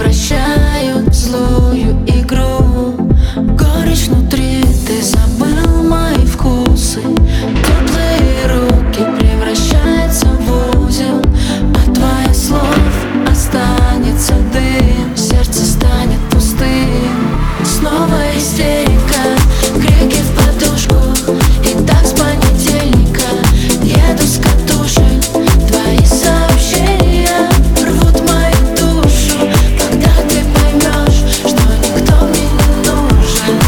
превращают в злую игру. Горечь внутри, ты забыл мои вкусы. Теплые руки превращаются в узел. От твоих слов останется дым. Сердце станет пустым. Снова истерика, крики в подушку. И так с понедельника еду с катушек. Твои сообщения рвут мою душу. Когда ты поймешь, что никто мне не нужен.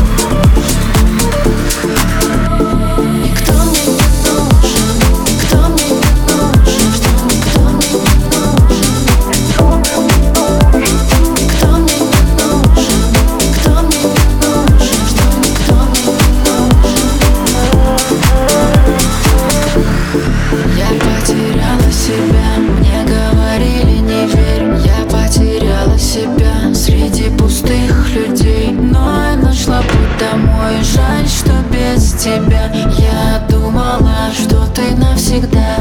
Никто мне не нужен. Никто мне не нужен. Что никто мне не нужен. Никто мне не нужен. Никто мне не нужен. Что никто мне не нужен. Я потеряла себя. Мне говорили, не верь. Я потеряла себя среди пустых людей. Но я нашла путь домой. Жаль, что без тебя. Я думала, что ты навсегда.